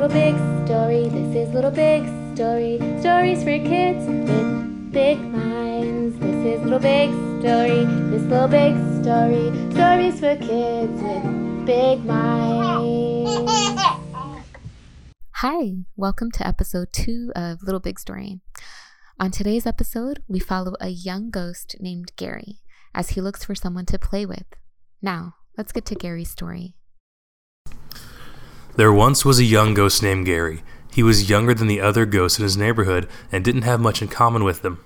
Little Big Story, this is Little Big Story, stories for kids with big minds. This is Little Big Story, this Little Big Story, stories for kids with big minds. Hi, welcome to episode 2 of Little Big Story. On today's episode, we follow a young ghost named Gary as he looks for someone to play with. Now, let's get to Gary's story. There once was a young ghost named Gary. He was younger than the other ghosts in his neighborhood and didn't have much in common with them.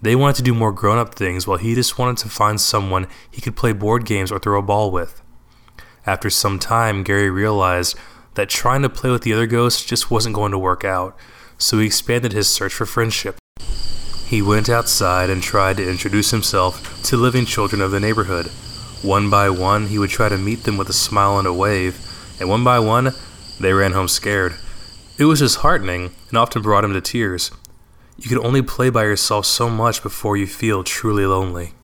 They wanted to do more grown-up things while he just wanted to find someone he could play board games or throw a ball with. After some time, Gary realized that trying to play with the other ghosts just wasn't going to work out, so he expanded his search for friendship. He went outside and tried to introduce himself to living children of the neighborhood. One by one, he would try to meet them with a smile and a wave, and one by one, they ran home scared. It was disheartening and often brought him to tears. You can only play by yourself so much before you feel truly lonely.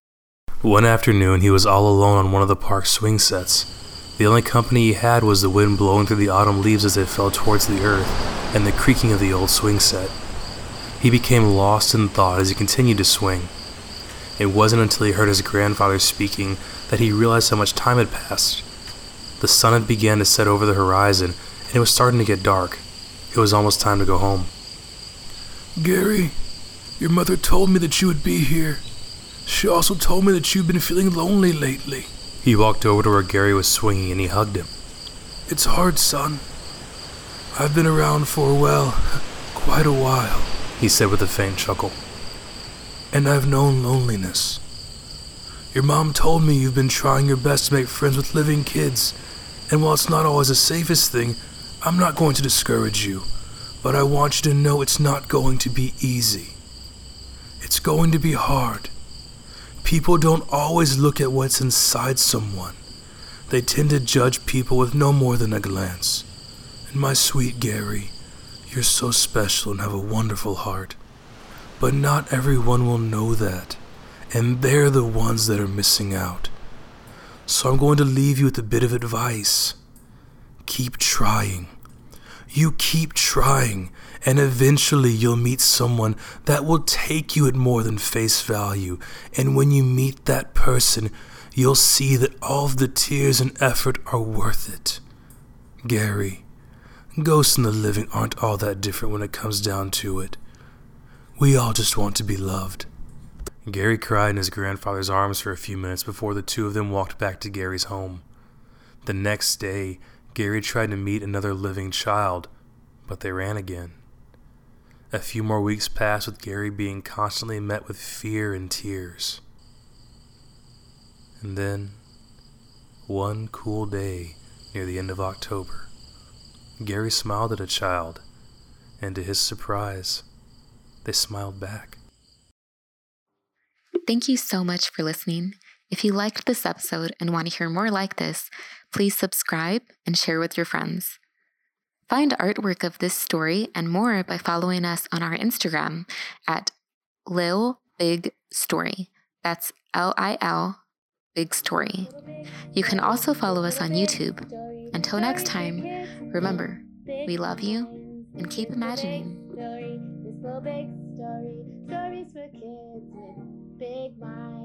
One afternoon, he was all alone on one of the park's swing sets. The only company he had was the wind blowing through the autumn leaves as they fell towards the earth and the creaking of the old swing set. He became lost in thought as he continued to swing. It wasn't until he heard his grandfather speaking that he realized how much time had passed. The sun had begun to set over the horizon, and it was starting to get dark. It was almost time to go home. Gary, your mother told me that you would be here. She also told me that you've been feeling lonely lately. He walked over to where Gary was swinging, and he hugged him. It's hard, son. I've been around for, quite a while, he said with a faint chuckle. And I've known loneliness. Your mom told me you've been trying your best to make friends with living kids, and while it's not always the safest thing, I'm not going to discourage you, but I want you to know it's not going to be easy. It's going to be hard. People don't always look at what's inside someone. They tend to judge people with no more than a glance. And my sweet Gary, you're so special and have a wonderful heart. But not everyone will know that. And they're the ones that are missing out. So I'm going to leave you with a bit of advice. Keep trying. You keep trying, and eventually you'll meet someone that will take you at more than face value. And when you meet that person, you'll see that all of the tears and effort are worth it. Gary, ghosts and the living aren't all that different when it comes down to it. We all just want to be loved. Gary cried in his grandfather's arms for a few minutes before the two of them walked back to Gary's home. The next day, Gary tried to meet another living child, but they ran again. A few more weeks passed with Gary being constantly met with fear and tears. And then, one cool day near the end of October, Gary smiled at a child, and to his surprise, they smiled back. Thank you so much for listening. If you liked this episode and want to hear more like this, please subscribe and share with your friends. Find artwork of this story and more by following us on our Instagram at Lil Big Story. That's LIL Big Story. You can also follow us on YouTube. Until next time, remember, we love you and keep imagining. This little big story, stories for kids with big minds.